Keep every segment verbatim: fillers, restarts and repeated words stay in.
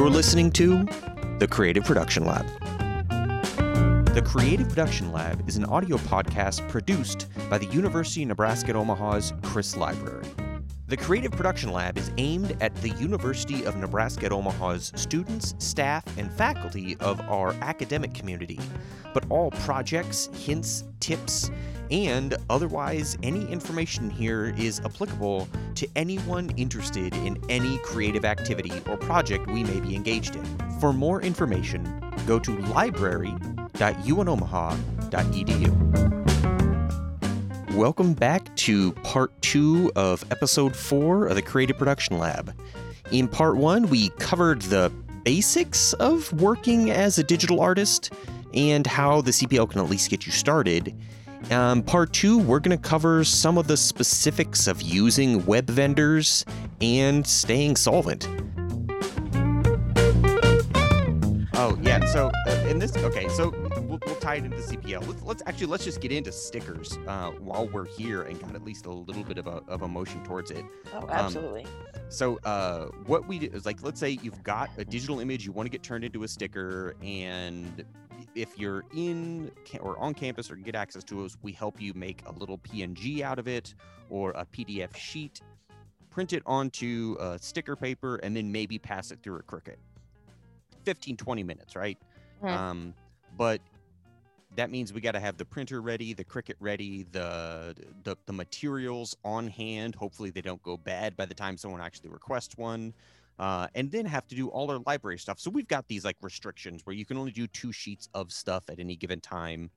You're listening to The Creative Production Lab. The Creative Production Lab is an audio podcast produced by the University of Nebraska at Omaha's Chris Library. The Creative Production Lab is aimed at the University of Nebraska at Omaha's students, staff, and faculty of our academic community, but all projects, hints, tips, and otherwise any information here is applicable to anyone interested in any creative activity or project we may be engaged in. For more information, go to library dot u n omaha dot e d u. Welcome back to part two of episode four of the Creative Production Lab. In part one, we covered the basics of working as a digital artist and how the C P L can at least get you started. Um, part two, we're going to cover some of the specifics of using web vendors and staying solvent. Oh, yeah. So uh, in this, okay, so we'll, we'll tie it into C P L. Let's, let's actually, let's just get into stickers uh, while we're here and got at least a little bit of a, of a motion towards it. Oh, absolutely. Um, so uh, what we do is, like, let's say you've got a digital image you want to get turned into a sticker, and if you're in or on campus or get access to us, we help you make a little P N G out of it or a P D F sheet, print it onto a sticker paper, and then maybe pass it through a Cricut. fifteen, twenty minutes, right? Mm-hmm. Um, but that means we got to have the printer ready, the Cricut ready, the, the the materials on hand. Hopefully they don't go bad by the time someone actually requests one, uh, and then have to do all our library stuff. So we've got these like restrictions where you can only do two sheets of stuff at any given time.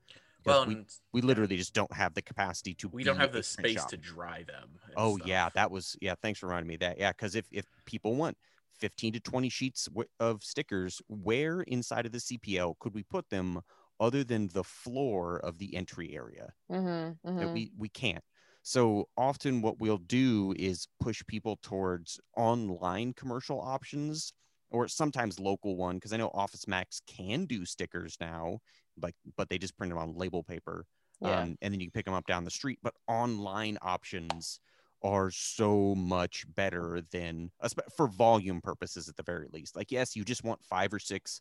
Well, we, we literally just don't have the capacity to. We don't have the space shop to dry them. Oh stuff. yeah, that was yeah. Thanks for reminding me of that. Yeah, because if if people want fifteen to twenty sheets of stickers, where inside of the C P L could we put them other than the floor of the entry area? Mm-hmm, mm-hmm. No, we, we can't. So often what we'll do is push people towards online commercial options or sometimes local one, because I know Office Max can do stickers now, like, but they just print them on label paper. Yeah. Um, and then you can pick them up down the street, but online options are so much better than, for volume purposes at the very least. Like, yes, you just want five or six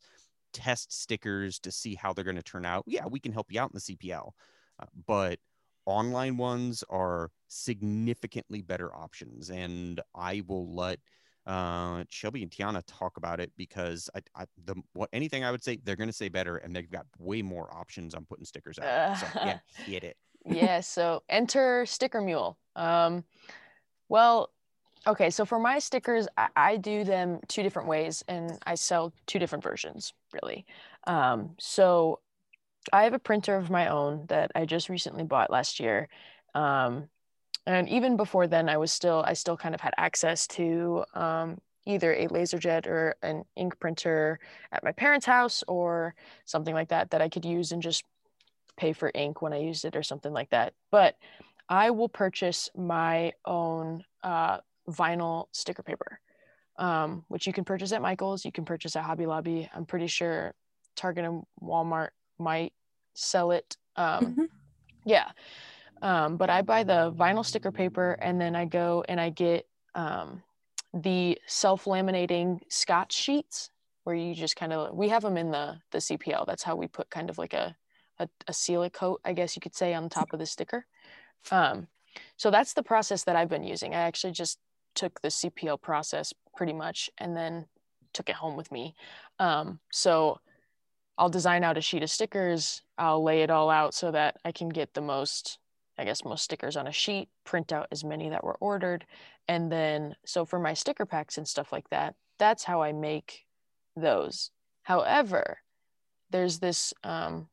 test stickers to see how they're going to turn out. Yeah, we can help you out in the C P L, uh, but online ones are significantly better options. And I will let uh, Shelby and Tiana talk about it, because I, I, the, what anything I would say, they're going to say better, and they've got way more options on putting stickers out. Uh. So yeah, hit it. Yeah, so enter Sticker Mule. Um, well, okay, so for my stickers, I, I do them two different ways, and I sell two different versions, really. Um, so I have a printer of my own that I just recently bought last year. Um, and even before then, I was still, I still kind of had access to um, either a LaserJet or an ink printer at my parents' house or something like that, that I could use and just pay for ink when I used it or something like that. But I will purchase my own uh, vinyl sticker paper, um, which you can purchase at Michaels, you can purchase at Hobby Lobby. I'm pretty sure Target and Walmart might sell it. Um, mm-hmm. Yeah. Um, but I buy the vinyl sticker paper, and then I go and I get um, the self-laminating Scotch sheets, where you just kind of, we have them in the, the C P L. That's how we put kind of like a A, a sealant coat, I guess you could say, on top of the sticker. Um, so that's the process that I've been using. I actually just took the C P L process pretty much and then took it home with me. Um, so I'll design out a sheet of stickers. I'll lay it all out so that I can get the most, I guess, most stickers on a sheet, print out as many that were ordered. And then, so for my sticker packs and stuff like that, that's how I make those. However, there's this, um,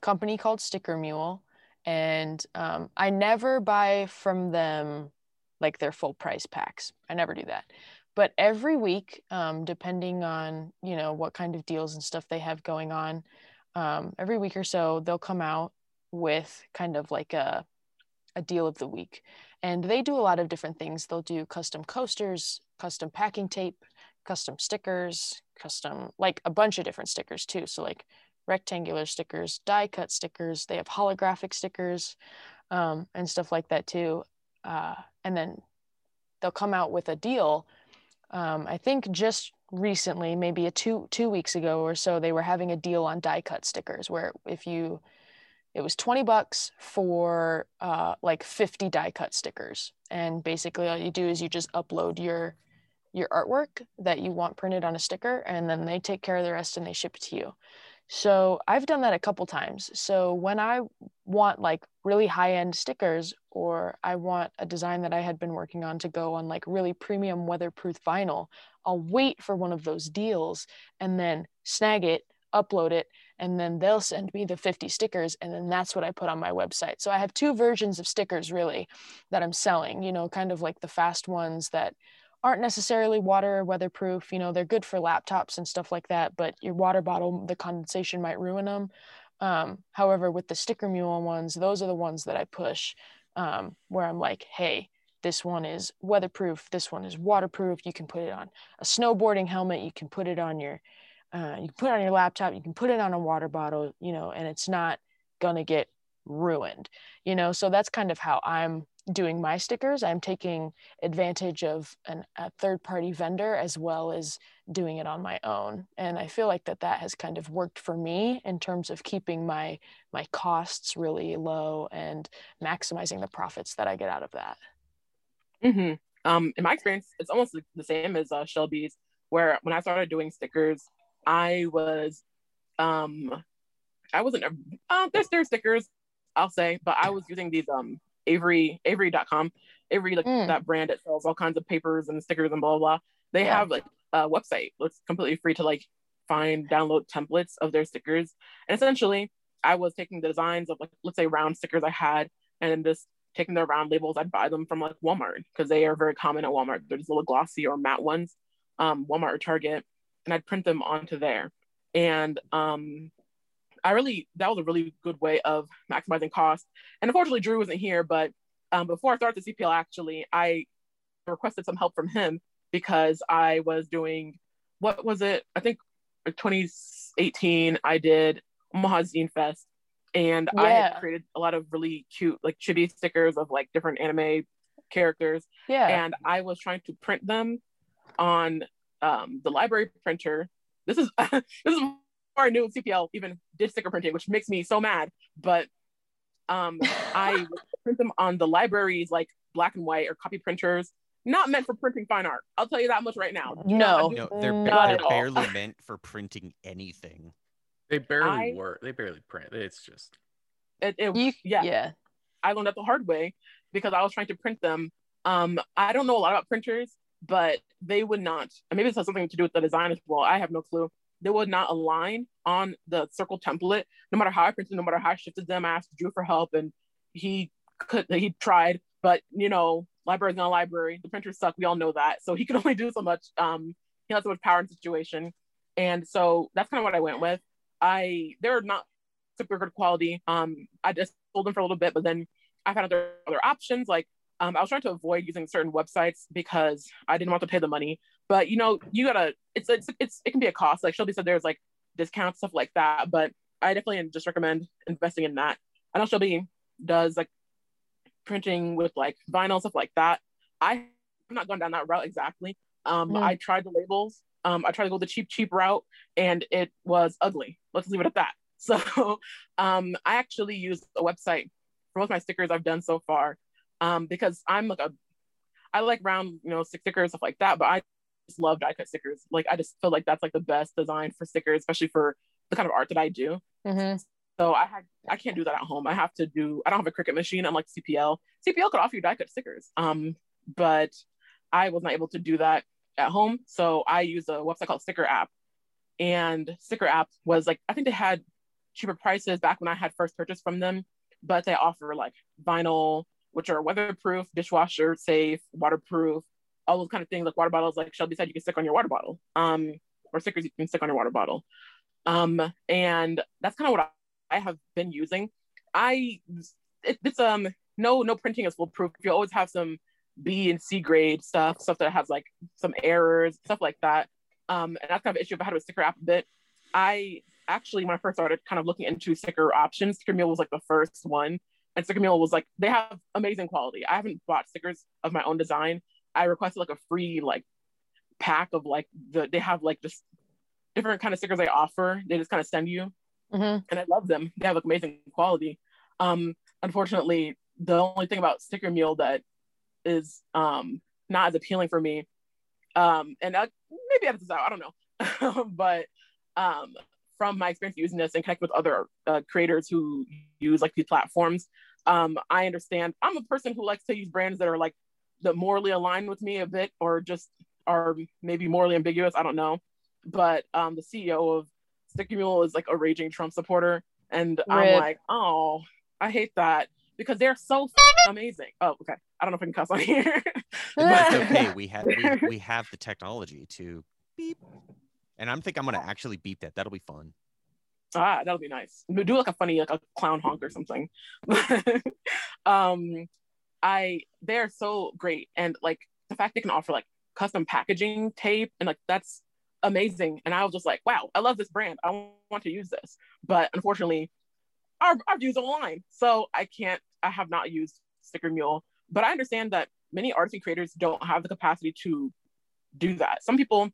company called Sticker Mule, and um, I never buy from them like their full price packs. I never do that. But every week, um, depending on, you know, what kind of deals and stuff they have going on, um, every week or so they'll come out with kind of like a a deal of the week. And they do a lot of different things. They'll do custom coasters, custom packing tape, custom stickers, custom, like a bunch of different stickers too. So like rectangular stickers, die cut stickers, they have holographic stickers, um, and stuff like that too. Uh, and then they'll come out with a deal. Um, I think just recently, maybe a two two weeks ago or so, they were having a deal on die cut stickers where if you, it was twenty bucks for uh, like fifty die cut stickers. And basically all you do is you just upload your, your artwork that you want printed on a sticker, and then they take care of the rest and they ship it to you. So I've done that a couple times. So when I want like really high-end stickers, or I want a design that I had been working on to go on like really premium weatherproof vinyl, I'll wait for one of those deals and then snag it, upload it, and then they'll send me the fifty stickers, and then that's what I put on my website. So I have two versions of stickers really that I'm selling, you know, kind of like the fast ones that aren't necessarily water weatherproof, you know, they're good for laptops and stuff like that, but your water bottle, the condensation might ruin them. Um, however, with the Sticker Mule ones, those are the ones that I push, um, where I'm like, hey, this one is weatherproof, this one is waterproof, you can put it on a snowboarding helmet, you can put it on your, uh, you can put it on your laptop, you can put it on a water bottle, you know, and it's not gonna get ruined, you know, so that's kind of how I'm doing my stickers. I'm taking advantage of an, a third-party vendor as well as doing it on my own. And I feel like that that has kind of worked for me in terms of keeping my, my costs really low and maximizing the profits that I get out of that. Mm-hmm. Um, in my experience, it's almost the same as uh, Shelby's, where when I started doing stickers, I was, um, I wasn't, uh, there's their stickers, I'll say, but I was using these, um, Avery, Avery dot com, Avery, like mm. that brand that sells all kinds of papers and stickers and blah, blah, blah. They yeah. have like a website that's completely free to like find, download templates of their stickers. And essentially I was taking the designs of like, let's say round stickers I had, and just taking their round labels. I'd buy them from like Walmart because they are very common at Walmart. They're just little glossy or matte ones, um, Walmart or Target. And I'd print them onto there. And um, I really, that was a really good way of maximizing cost. And unfortunately, Drew wasn't here, but um, before I started the C P L, actually, I requested some help from him because I was doing, what was it? I think twenty eighteen, I did Omaha Zine Fest. And yeah. I had created a lot of really cute, like chibi stickers of like different anime characters. Yeah. And I was trying to print them on um, the library printer. This is, this is, I knew C P L even did sticker printing, which makes me so mad, but um I print them on the library's like black and white or copy printers, not meant for printing fine art, I'll tell you that much right now. No, no, they're, ba they're barely meant for printing anything. They barely I, work they barely print. It's just it, it you, yeah. yeah I learned that the hard way because I was trying to print them. um I don't know a lot about printers, but they would not, and maybe this has something to do with the design as well, I have no clue, they would not align on the circle template. No matter how I printed, no matter how I shifted them, I asked Drew for help and he could, he tried, but you know, library's not a library, the printers suck, we all know that. So he could only do so much, um, he had so much power in the situation. And so that's kind of what I went with. I, they're not super good quality. Um, I just sold them for a little bit, but then I found other, other options. Like um, I was trying to avoid using certain websites because I didn't want to pay the money. But you know, you gotta, it's, it's, it's, it can be a cost. Like Shelby said, there's like discounts, stuff like that. But I definitely just recommend investing in that. I know Shelby does like printing with like vinyl, stuff like that. I have not gone down that route exactly. Um, mm. I tried the labels. Um, I tried to go the cheap, cheap route and it was ugly. Let's leave it at that. So um, I actually used a website for most of my stickers I've done so far um, because I'm like a, I like round, you know, stickers, stuff like that, but I just love die cut stickers. Like I just feel like that's like the best design for stickers, especially for the kind of art that I do. Mm-hmm. So I had I can't do that at home. I have to do I don't have a Cricut machine. Unlike C P L. C P L could offer you die cut stickers, um, but I was not able to do that at home. So I used a website called Sticker App, and Sticker App was like I think they had cheaper prices back when I had first purchased from them, but they offer like vinyl, which are weatherproof, dishwasher safe, waterproof. All those kind of things, like water bottles, like Shelby said, you can stick on your water bottle, um, or stickers you can stick on your water bottle. Um, and that's kind of what I have been using. I, it, it's, um, no, no printing is foolproof. You always have some B and C grade stuff, stuff that has like some errors, stuff like that. Um, and that's kind of an issue I've had with Sticker App a bit. I actually, when I first started kind of looking into sticker options, Sticker Mule was like the first one. And Sticker Mule was like, they have amazing quality. I haven't bought stickers of my own design. I requested like a free like pack of like the, they have like just different kind of stickers they offer. They just kind of send you. Mm-hmm. And I love them. They have like amazing quality. Um, unfortunately, the only thing about Sticker Mule that is um, not as appealing for me, um, and I, maybe edit this out, I don't know, but um, from my experience using this and connect with other uh, creators who use like these platforms, um, I understand. I'm a person who likes to use brands that are like that morally aligned with me a bit, or just are maybe morally ambiguous, I don't know. But um, the C E O of Sticker Mule is like a raging Trump supporter, and Rip. I'm like, oh, I hate that, because they're so amazing. Oh, okay. I don't know if I can cuss on here. That's okay. We have we, we have the technology to beep, and I'm think I'm gonna actually beep that. That'll be fun. Ah, that'll be nice. We'll do like a funny like a clown honk or something. um, I they're so great, and like the fact they can offer like custom packaging tape and like that's amazing. And I was just like, wow, I love this brand. I want to use this, but unfortunately, our, our views online, so I can't. I have not used Sticker Mule, but I understand that many artists and creators don't have the capacity to do that. Some people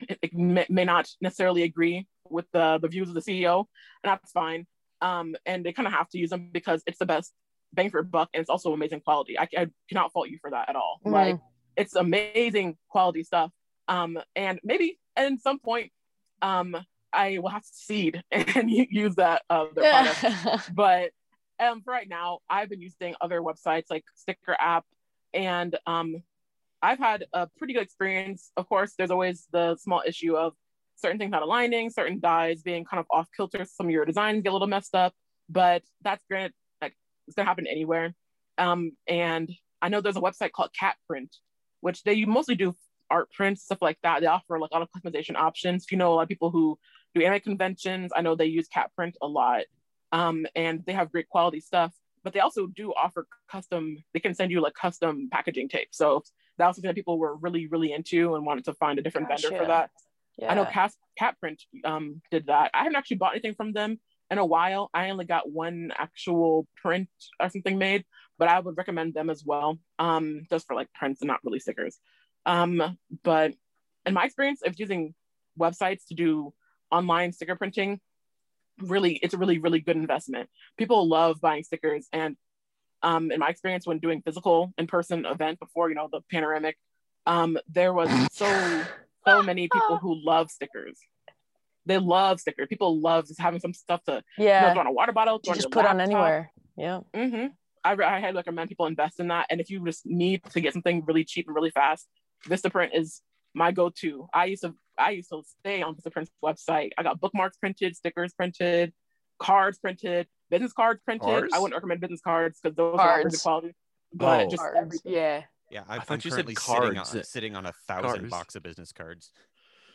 it, it may, may not necessarily agree with the, the views of the C E O, and that's fine. Um, and they kind of have to use them because it's the best bang for buck, and it's also amazing quality. I, I cannot fault you for that at all. Mm-hmm. Like, it's amazing quality stuff. Um, and maybe at some point, um, I will have to seed and use that uh, their product. But um, for right now, I've been using other websites like Sticker App, and um, I've had a pretty good experience. Of course, there's always the small issue of certain things not aligning, certain dyes being kind of off kilter. Some of your designs get a little messed up, but that's granted, like, it's gonna happen anywhere. Um, and I know there's a website called Cat Print, which they mostly do art prints, stuff like that. They offer like a lot of customization options. You know, a lot of people who do anime conventions, I know they use Cat Print a lot, um, and they have great quality stuff, but they also do offer custom, they can send you like custom packaging tape. So that was something that people were really, really into and wanted to find a different gotcha. vendor for that. Yeah. I know Cas- Cat Print um, did that. I haven't actually bought anything from them in a while. I only got one actual print or something made, but I would recommend them as well, um, just for like prints and not really stickers. Um, but in my experience of using websites to do online sticker printing, really, it's a really, really good investment. People love buying stickers. And um, in my experience, when doing physical in-person event before, you know, the panoramic, um, there was so, so many people who love stickers. They love stickers. People love just having some stuff to, yeah. you know, throw on a water bottle, throw on just put laptop. On anywhere. Yeah. Mm-hmm. I, I highly recommend people invest in that. And if you just need to get something really cheap and really fast, Vistaprint is my go-to. I used to I used to stay on Vistaprint's website. I got bookmarks printed, stickers printed, cards printed, business cards printed. Cards? I wouldn't recommend business cards because those cards. are not good quality. But oh. just cards. everything. Yeah. Yeah, I, I thought I'm you said cards. Sitting on, sitting on a thousand cards. box of business cards.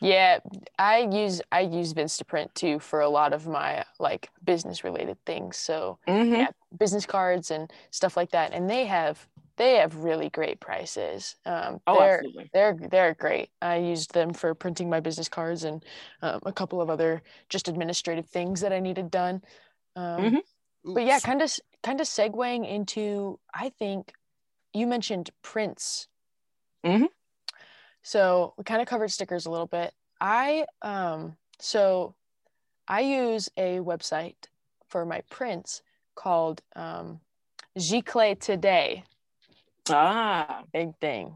Yeah, I use I use Vistaprint too for a lot of my like business-related things. So mm-hmm. yeah, business cards and stuff like that, and they have. They have really great prices. Um, oh, they're, absolutely. They're, they're great. I used them for printing my business cards and um, a couple of other just administrative things that I needed done. Um, mm-hmm. But yeah, kind of kind of segueing into, I think you mentioned prints. Mm-hmm. So we kind of covered stickers a little bit. I um, so I use a website for my prints called um, Giclee Today. Ah, big thing.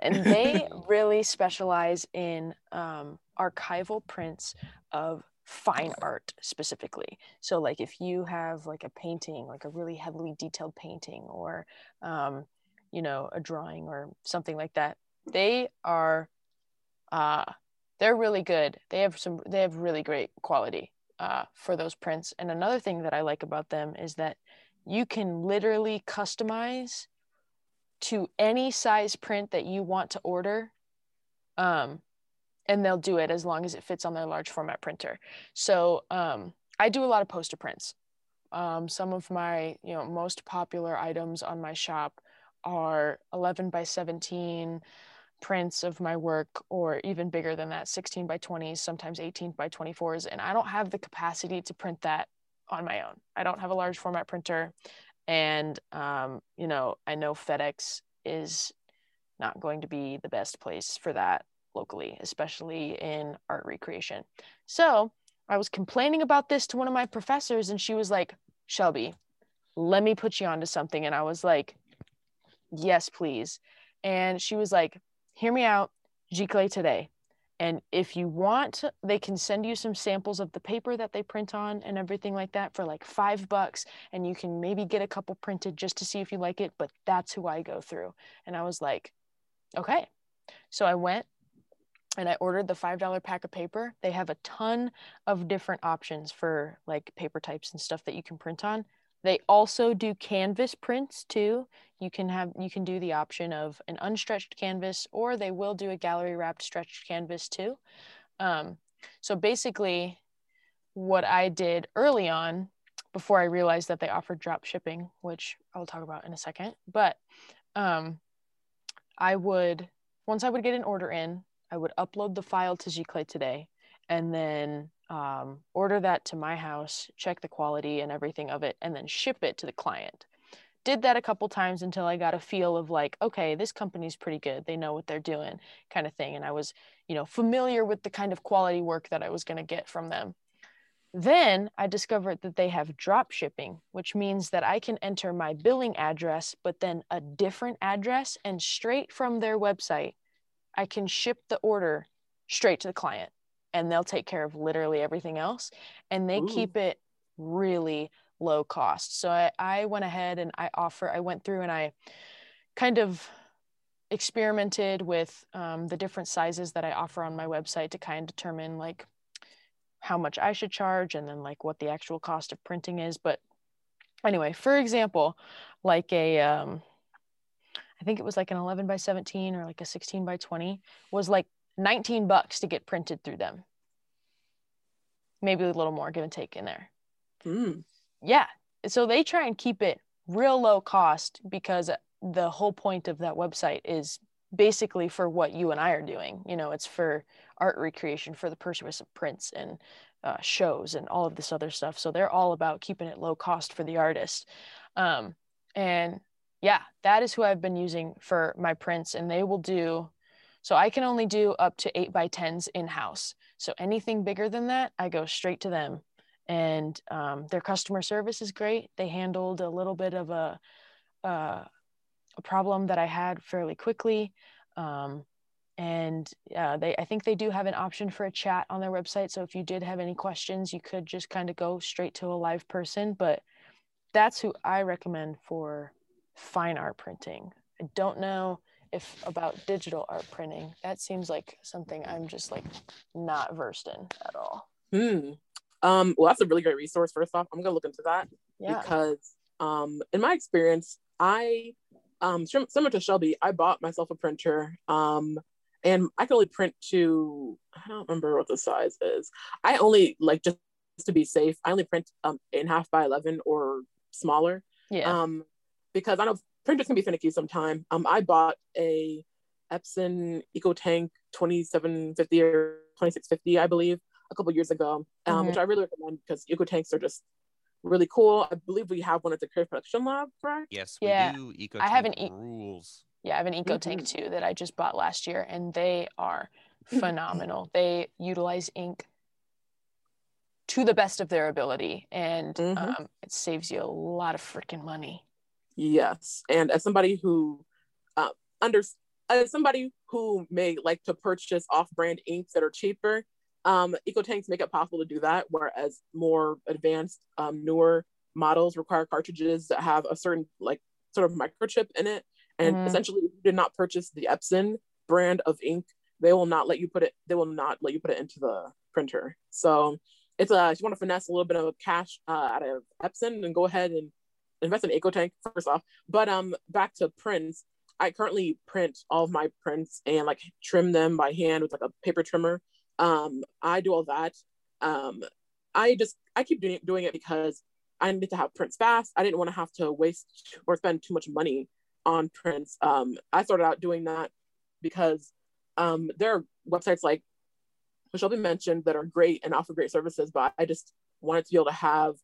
And they really specialize in um, archival prints of fine art specifically. So like if you have like a painting, like a really heavily detailed painting, or, um, you know, a drawing or something like that, they are, uh, they're really good. They have some, they have really great quality uh, for those prints. And another thing that I like about them is that you can literally customize to any size print that you want to order, um, and they'll do it as long as it fits on their large format printer. So um, I do a lot of poster prints. Um, some of my, you know, most popular items on my shop are eleven by seventeen prints of my work, or even bigger than that, sixteen by twenties, sometimes eighteen by twenty-fours, and I don't have the capacity to print that on my own. I don't have a large format printer. And, um, you know, I know FedEx is not going to be the best place for that, locally, especially in art recreation. So I was complaining about this to one of my professors, and she was like, Shelby, let me put you onto something. And I was like, yes, please. And she was like, hear me out, Giclee Today. And if you want, they can send you some samples of the paper that they print on and everything like that for like five bucks. And you can maybe get a couple printed just to see if you like it. But that's who I go through. And I was like, okay. So I went and I ordered the five dollar pack of paper. They have a ton of different options for like paper types and stuff that you can print on. They also do canvas prints too. You can have, you can do the option of an unstretched canvas, or they will do a gallery wrapped stretched canvas too. Um, so basically what I did early on before I realized that they offered drop shipping, which I'll talk about in a second, but um, I would, once I would get an order in, I would upload the file to Giclee Today and then um, order that to my house, check the quality and everything of it, and then ship it to the client. Did that a couple times until I got a feel of like, okay, this company's pretty good. They know what they're doing, kind of thing. And I was, you know, familiar with the kind of quality work that I was going to get from them. Then I discovered that they have drop shipping, which means that I can enter my billing address, but then a different address, and straight from their website, I can ship the order straight to the client, and they'll take care of literally everything else. And they Ooh. Keep it really low cost. So I, I went ahead and I offer, I went through and I kind of experimented with um, the different sizes that I offer on my website to kind of determine like how much I should charge, and then like what the actual cost of printing is. But anyway, for example, like a, um, I think it was like an eleven by seventeen or like a sixteen by twenty was like nineteen bucks to get printed through them. Maybe a little more give and take in there. Mm. Yeah. So they try and keep it real low cost, because the whole point of that website is basically for what you and I are doing. You know, it's for art recreation, for the purchase of prints and uh, shows and all of this other stuff. So they're all about keeping it low cost for the artist. Um, and yeah, that is who I've been using for my prints, and they will do, so I can only do up to eight by tens in-house. So anything bigger than that, I go straight to them. And um, their customer service is great. They handled a little bit of a, uh, a problem that I had fairly quickly. Um, and uh, they, I think they do have an option for a chat on their website. So if you did have any questions, you could just kind of go straight to a live person. But that's who I recommend for fine art printing. I don't know if about digital art printing. That seems like something I'm just like not versed in at all. Hmm. Um, well, that's a really great resource. First off, I'm gonna look into that. Yeah. Because um, in my experience, I um, similar to Shelby, I bought myself a printer, um, and I can only print to, I don't remember what the size is. I only like just to be safe. I only print um, in half by eleven or smaller. Yeah. Um, because I know printers can be finicky sometime. Um, I bought a Epson EcoTank twenty-seven fifty or twenty-six fifty, I believe, a couple years ago, um, mm-hmm. which I really recommend because EcoTanks are just really cool. I believe we have one at the Career Production Lab, right? Yes, we yeah. do. EcoTank I have an e- rules. Yeah, I have an EcoTank mm-hmm. too that I just bought last year, and they are phenomenal. They utilize ink to the best of their ability, and mm-hmm. um, it saves you a lot of freaking money. Yes, and as somebody who uh, under as somebody who may like to purchase off-brand inks that are cheaper, um, EcoTanks make it possible to do that. Whereas more advanced, um, newer models require cartridges that have a certain like sort of microchip in it, and mm-hmm. essentially, if you did not purchase the Epson brand of ink, they will not let you put it. They will not let you put it into the printer. So it's a, if you want to finesse a little bit of cash uh, out of Epson, and go ahead and invest in EcoTank first off. But um, back to prints, I currently print all of my prints and like trim them by hand with like a paper trimmer. Um, I do all that. Um, I just, I keep doing, doing it because I need to have prints fast. I didn't want to have to waste or spend too much money on prints. Um, I started out doing that because um, there are websites like Shelby mentioned that are great and offer great services, but I just wanted to be able to have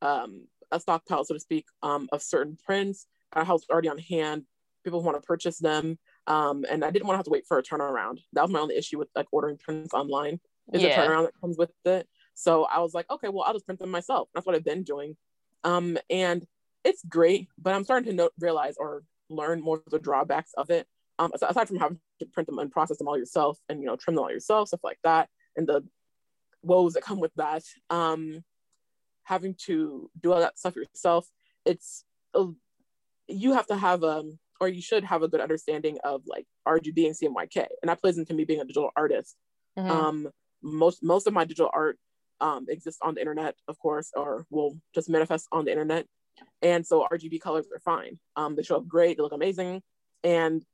um, a stockpile, so to speak, um, of certain prints, our house already on hand, people who want to purchase them. Um, and I didn't want to have to wait for a turnaround. That was my only issue with like ordering prints online, is yeah. the turnaround that comes with it. So I was like, okay, well, I'll just print them myself. That's what I've been doing. Um, and it's great, but I'm starting to know, realize or learn more of the drawbacks of it. Um, aside from having to print them and process them all yourself and, you know, trim them all yourself, stuff like that, and the woes that come with that, um, having to do all that stuff yourself, it's, uh, you have to have, um, or you should have a good understanding of like R G B and C M Y K. And that plays into me being a digital artist. Mm-hmm. Um, most, most of my digital art um, exists on the internet, of course, or will just manifest on the internet. And so R G B colors are fine. Um, they show up great, they look amazing. And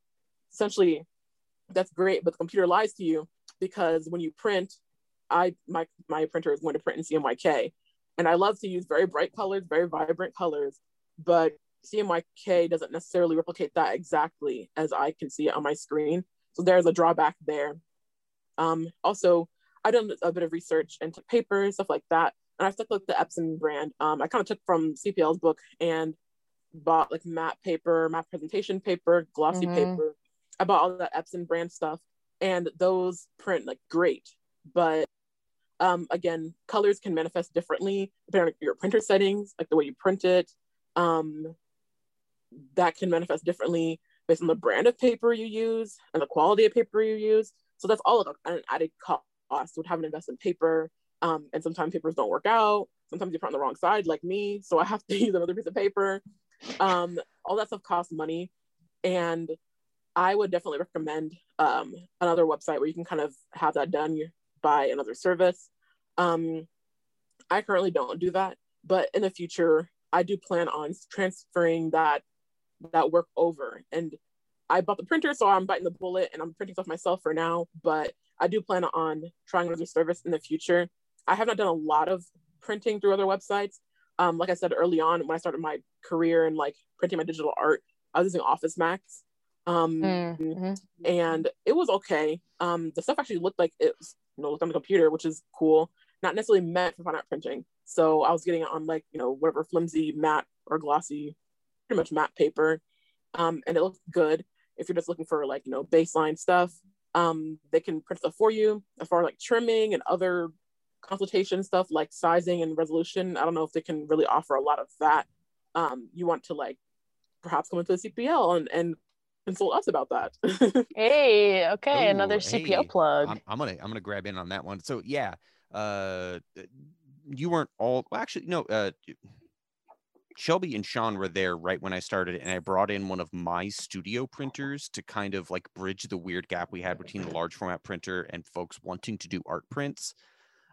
essentially that's great, but the computer lies to you, because when you print, I my my printer is going to print in C M Y K, and I love to use very bright colors, very vibrant colors, but C M Y K doesn't necessarily replicate that exactly as I can see it on my screen. So there's a drawback there. Um, also, I've done a bit of research into paper and stuff like that, and I stuck with the Epson brand. Um, I kind of took from C P L's book and bought like matte paper, matte presentation paper, glossy mm-hmm. paper. I bought all that Epson brand stuff, and those print like great, but um, again, colors can manifest differently depending on your printer settings, like the way you print it. Um, that can manifest differently based on the brand of paper you use and the quality of paper you use. So that's all like an added cost with having to invest in paper. Um, and sometimes papers don't work out. Sometimes you print on the wrong side, like me. So I have to use another piece of paper. Um, all that stuff costs money. And I would definitely recommend um, another website where you can kind of have that done by another service. Um, I currently don't do that, but in the future, I do plan on transferring that that work over. And I bought the printer, so I'm biting the bullet and I'm printing stuff myself for now, but I do plan on trying another service in the future. I have not done a lot of printing through other websites. Um, like I said early on, when I started my career and like printing my digital art, I was using Office Max. Um, mm-hmm. And it was okay. Um, the stuff actually looked like it was, you know, looked on the computer, which is cool. Not necessarily meant for fine art printing. So I was getting it on like, you know, whatever flimsy matte or glossy, pretty much matte paper. Um, and it looked good. If you're just looking for like, you know, baseline stuff, um, they can print stuff for you as far as like trimming and other consultation stuff like sizing and resolution. I don't know if they can really offer a lot of that. Um, you want to like perhaps come into the C P L and, and consult us about that. Hey, okay. Ooh, another C P L hey, plug. I'm, I'm gonna, I'm gonna grab in on that one. So yeah. Uh, you weren't all well, actually. No, uh, Shelby and Sean were there right when I started, and I brought in one of my studio printers to kind of like bridge the weird gap we had between the large format printer and folks wanting to do art prints.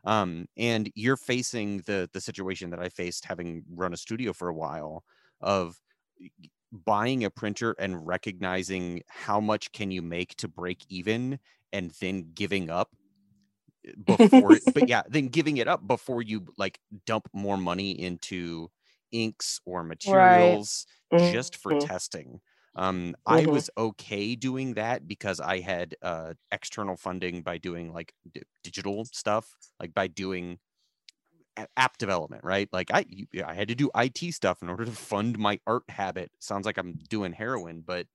Um, and you're facing the the situation that I faced having run a studio for a while, of buying a printer and recognizing how much can you make to break even, and then giving up. Before, but yeah, then giving it up before you like dump more money into inks or materials right. just for mm-hmm. testing. Um, mm-hmm. I was okay doing that because I had uh, external funding by doing like d- digital stuff, like by doing a- app development, right? Like I, I had to do I T stuff in order to fund my art habit. Sounds like I'm doing heroin, but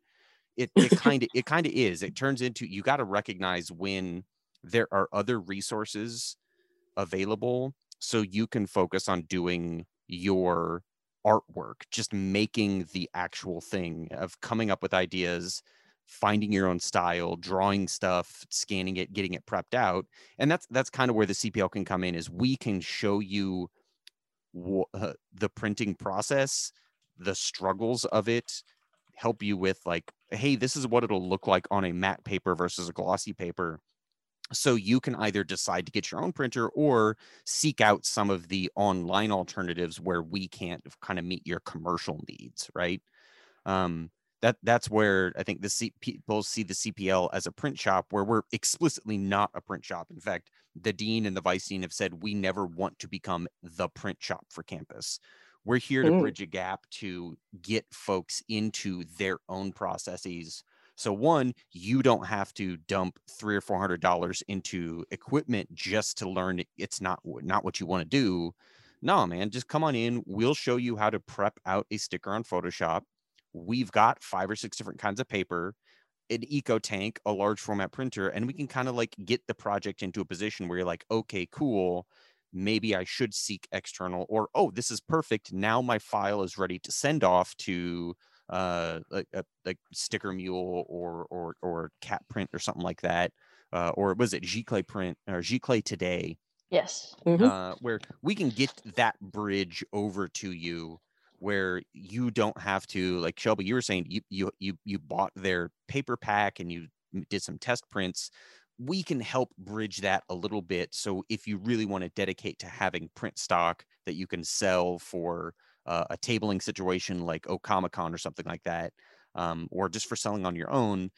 it it kind of it kind of is. It turns into you got to recognize when there are other resources available so you can focus on doing your artwork, just making the actual thing, of coming up with ideas, finding your own style, drawing stuff, scanning it, getting it prepped out. And that's that's kind of where the C P L can come in, is we can show you w- uh, the printing process, the struggles of it, help you with like, hey, this is what it'll look like on a matte paper versus a glossy paper. So you can either decide to get your own printer or seek out some of the online alternatives where we can't kind of meet your commercial needs, right? Um, that that's where I think the C- people see the C P L as a print shop, where we're explicitly not a print shop. In fact, the dean and the vice dean have said, we never want to become the print shop for campus. We're here to mm. bridge a gap to get folks into their own processes. So one, you don't have to dump three or four hundred dollars into equipment just to learn it's not not what you want to do. No, man, just come on in. We'll show you how to prep out a sticker on Photoshop. We've got five or six different kinds of paper. an EcoTank, a large format printer, and we can kind of like get the project into a position where you're like, okay, cool, maybe I should seek external, or, oh, this is perfect. Now my file is ready to send off to uh, like a, a Sticker Mule or, or, or Cat Print or something like that. Uh, or was it Giclee Print or Giclee Today? Yes. Mm-hmm. uh, where we can get that bridge over to you, where you don't have to, like Shelby, you were saying, you you you you bought their paper pack and you did some test prints. We can help bridge that a little bit. So if you really want to dedicate to having print stock that you can sell for uh, a tabling situation like oh, Comic-Con or something like that, um, or just for selling on your own,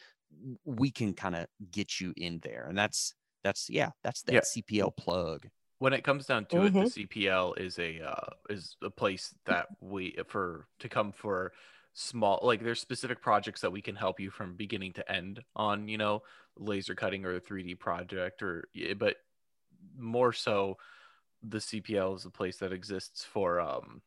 we can kind of get you in there. And that's, that's yeah, that's that yeah. C P L plug. When it comes down to mm-hmm. it, the C P L is a uh, is a place that we for to come for small, like there's specific projects that we can help you from beginning to end on, you know, laser cutting or a three D project, or but more so the C P L is a place that exists for um,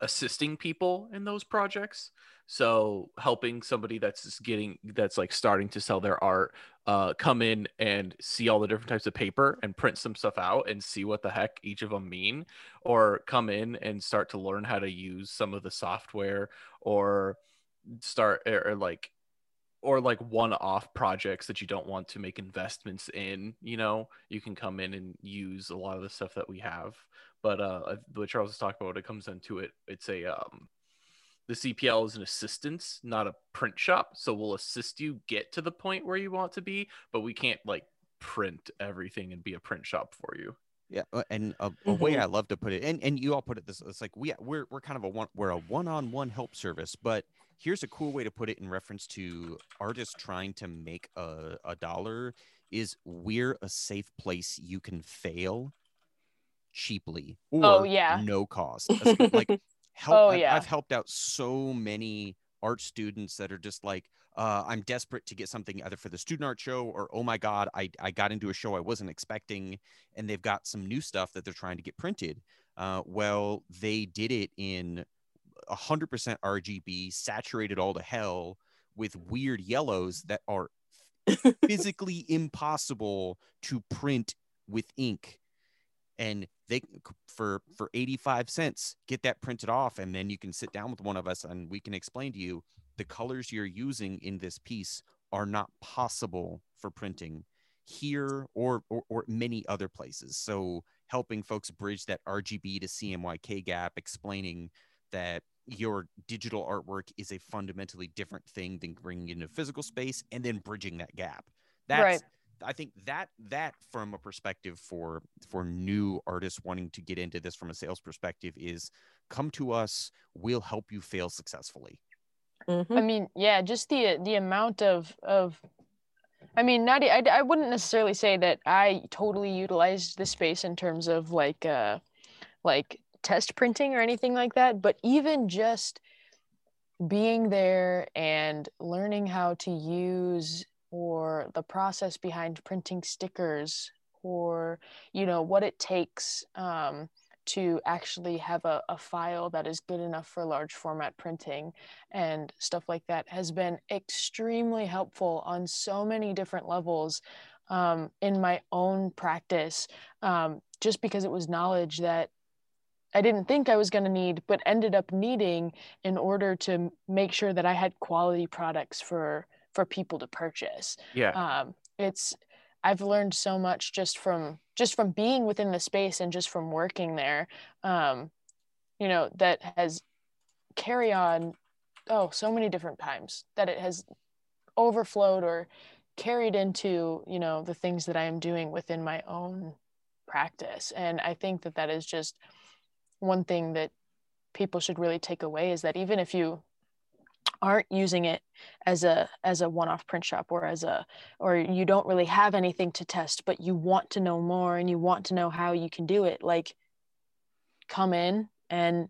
assisting people in those projects. So helping somebody that's just getting that's like starting to sell their art uh come in and see all the different types of paper and print some stuff out and see what the heck each of them mean, or come in and start to learn how to use some of the software, or start or like or like one-off projects that you don't want to make investments in, you know, you can come in and use a lot of the stuff that we have. But uh, what Charles has talked about, it comes into it, it's a, um, the C P L is an assistance, not a print shop. So we'll assist you get to the point where you want to be, but we can't like print everything and be a print shop for you. Yeah, and a, a mm-hmm. way I love to put it, and, and you all put it this, it's like, we, we're, we're kind of a one, we're a one-on-one help service, but here's a cool way to put it in reference to artists trying to make a, a dollar is we're a safe place you can fail cheaply or oh, yeah. no cost. Like help, oh, I've, yeah. I've helped out so many art students that are just like, uh, I'm desperate to get something either for the student art show or, oh my God, I, I got into a show I wasn't expecting, and they've got some new stuff that they're trying to get printed. Uh, well, they did it in one hundred percent R G B, saturated all to hell with weird yellows that are physically impossible to print with ink. And they for for eighty-five cents get that printed off, and then you can sit down with one of us and we can explain to you the colors you're using in this piece are not possible for printing here or or, or many other places. So helping folks bridge that R G B to C M Y K gap, explaining that your digital artwork is a fundamentally different thing than bringing it into physical space, and then bridging that gap. That's right. I think that that from a perspective for for new artists wanting to get into this from a sales perspective is come to us, we'll help you fail successfully. Mm-hmm. I mean, yeah, just the the amount of of I mean, not I, I wouldn't necessarily say that I totally utilized the space in terms of like uh like test printing or anything like that, but even just being there and learning how to use or the process behind printing stickers, or, you know, what it takes um, to actually have a, a file that is good enough for large format printing and stuff like that has been extremely helpful on so many different levels um, in my own practice, um, just because it was knowledge that I didn't think I was going to need, but ended up needing in order to make sure that I had quality products for for people to purchase. Yeah. Um, it's, I've learned so much just from, just from being within the space and just from working there, um, you know, that has carry on, oh, so many different times that it has overflowed or carried into, you know, the things that I am doing within my own practice. And I think that that is just one thing that people should really take away, is that even if you aren't using it as a as a one-off print shop, or as a or you don't really have anything to test, but you want to know more and you want to know how you can do it, like come in and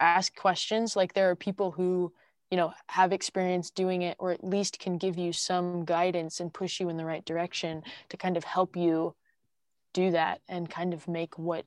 ask questions. Like there are people who, you know, have experience doing it, or at least can give you some guidance and push you in the right direction to kind of help you do that and kind of make what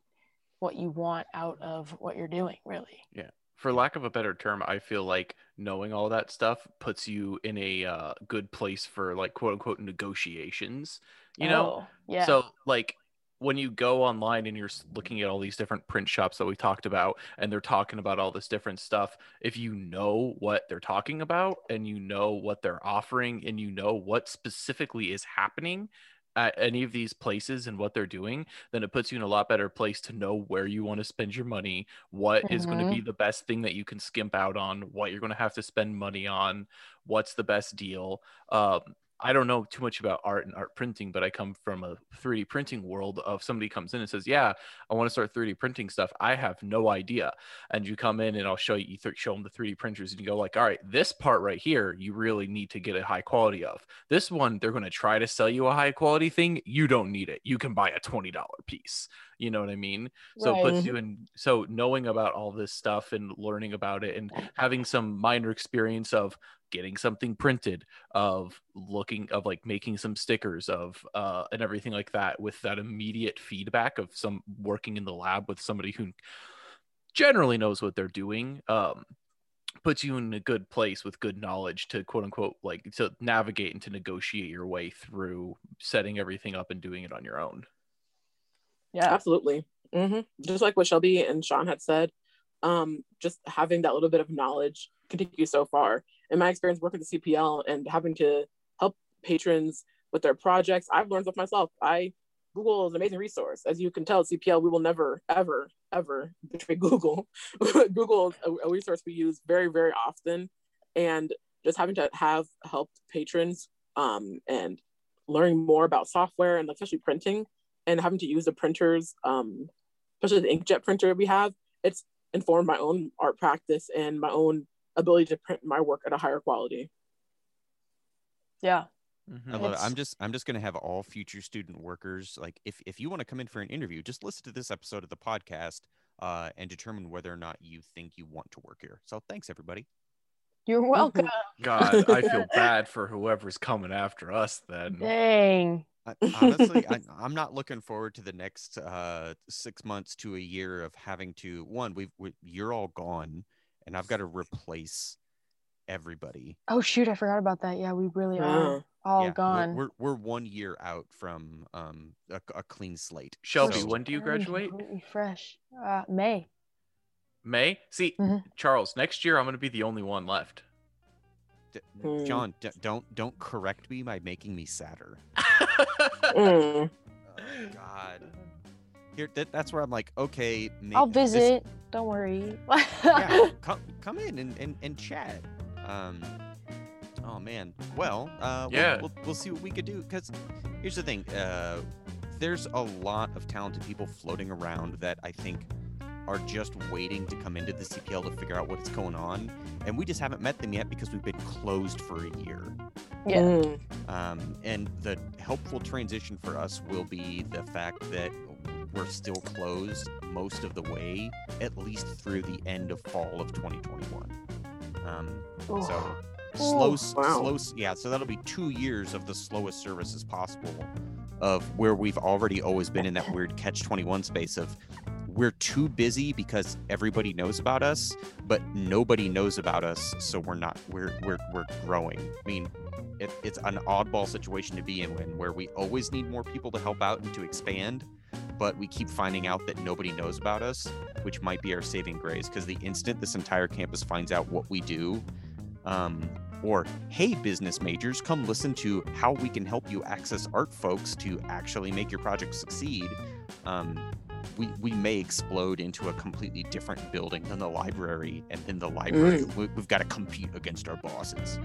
what you want out of what you're doing, really. Yeah. for lack of a better term, I feel like knowing all that stuff puts you in a uh, good place for, like, quote unquote negotiations, you oh, know? Yeah. So like when you go online and you're looking at all these different print shops that we talked about, and they're talking about all this different stuff, if you know what they're talking about and you know what they're offering and you know what specifically is happening at any of these places and what they're doing, then it puts you in a lot better place to know where you want to spend your money, what mm-hmm. is going to be the best thing that you can skimp out on, what you're going to have to spend money on, what's the best deal. Um, I don't know too much about art and art printing, but I come from a three D printing world of somebody comes in and says, yeah, I want to start three D printing stuff. I have no idea. And you come in and I'll show you, you th- show them the three D printers and you go like, all right, this part right here, you really need to get a high quality of. This one, they're going to try to sell you a high quality thing. You don't need it. You can buy a twenty dollars piece. You know what I mean? So right. It puts you in, so knowing about all this stuff and learning about it and having some minor experience of getting something printed, of looking, of like making some stickers of, uh, and everything like that, with that immediate feedback of some working in the lab with somebody who generally knows what they're doing, um, puts you in a good place with good knowledge to quote unquote, like to navigate and to negotiate your way through setting everything up and doing it on your own. Yeah, absolutely. Mm-hmm. Just like what Shelby and Sean had said, um, just having that little bit of knowledge can take you so far. In my experience working at the C P L and having to help patrons with their projects, I've learned stuff myself. I Google is an amazing resource. As you can tell, at C P L, we will never, ever, ever betray Google. Google is a, a resource we use very, very often. And just having to have helped patrons um, and learning more about software and especially printing and having to use the printers, um, especially the inkjet printer we have, it's informed my own art practice and my own ability to print my work at a higher quality. Yeah. Mm-hmm. I love it. I'm just, I'm just going to have all future student workers. Like if, if you want to come in for an interview, just listen to this episode of the podcast uh, and determine whether or not you think you want to work here. So thanks everybody. You're welcome. God, I feel bad for whoever's coming after us then. Dang. I, honestly, I, I'm not looking forward to the next uh, six months to a year of having to, one, we've, we, you're all gone. And I've got to replace everybody. Oh, shoot. I forgot about that. Yeah, we really are uh, all yeah, gone. We're, we're, we're one year out from um, a, a clean slate. Shelby, so, when do you graduate? Fresh. Uh, May. May? See, mm-hmm. Charles, next year I'm going to be the only one left. D- mm. John, d- don't don't correct me by making me sadder. mm. Oh, God. Here, that, that's where I'm like, okay. Maybe, I'll visit. This, Don't worry. yeah, come, come in and, and, and chat. Um, oh, man. Well, uh, yeah. we'll, we'll, we'll see what we could do. Because here's the thing. Uh, there's a lot of talented people floating around that I think are just waiting to come into the C P L to figure out what's going on. And we just haven't met them yet because we've been closed for a year. Yeah. Mm. Um, and the helpful transition for us will be the fact that we're still closed most of the way, at least through the end of fall of twenty twenty-one. Um, oh. So slow, oh, wow. slow, yeah. So that'll be two years of the slowest service as possible, of where we've already always been in that weird catch twenty-one space of we're too busy because everybody knows about us, but nobody knows about us, so we're not we're we're we're growing. I mean, it, it's an oddball situation to be in when where we always need more people to help out and to expand. But we keep finding out that nobody knows about us, which might be our saving grace, because the instant this entire campus finds out what we do, um, or, hey, business majors, come listen to how we can help you access art folks to actually make your project succeed, um, we, we may explode into a completely different building than the library, and then the library, mm. we, we've got to compete against our bosses.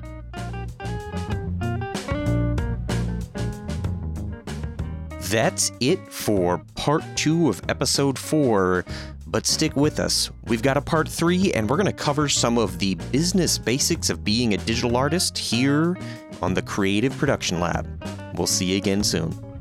That's it for part two of episode four, but stick with us. We've got a part three, and we're going to cover some of the business basics of being a digital artist here on the Creative Production Lab. We'll see you again soon.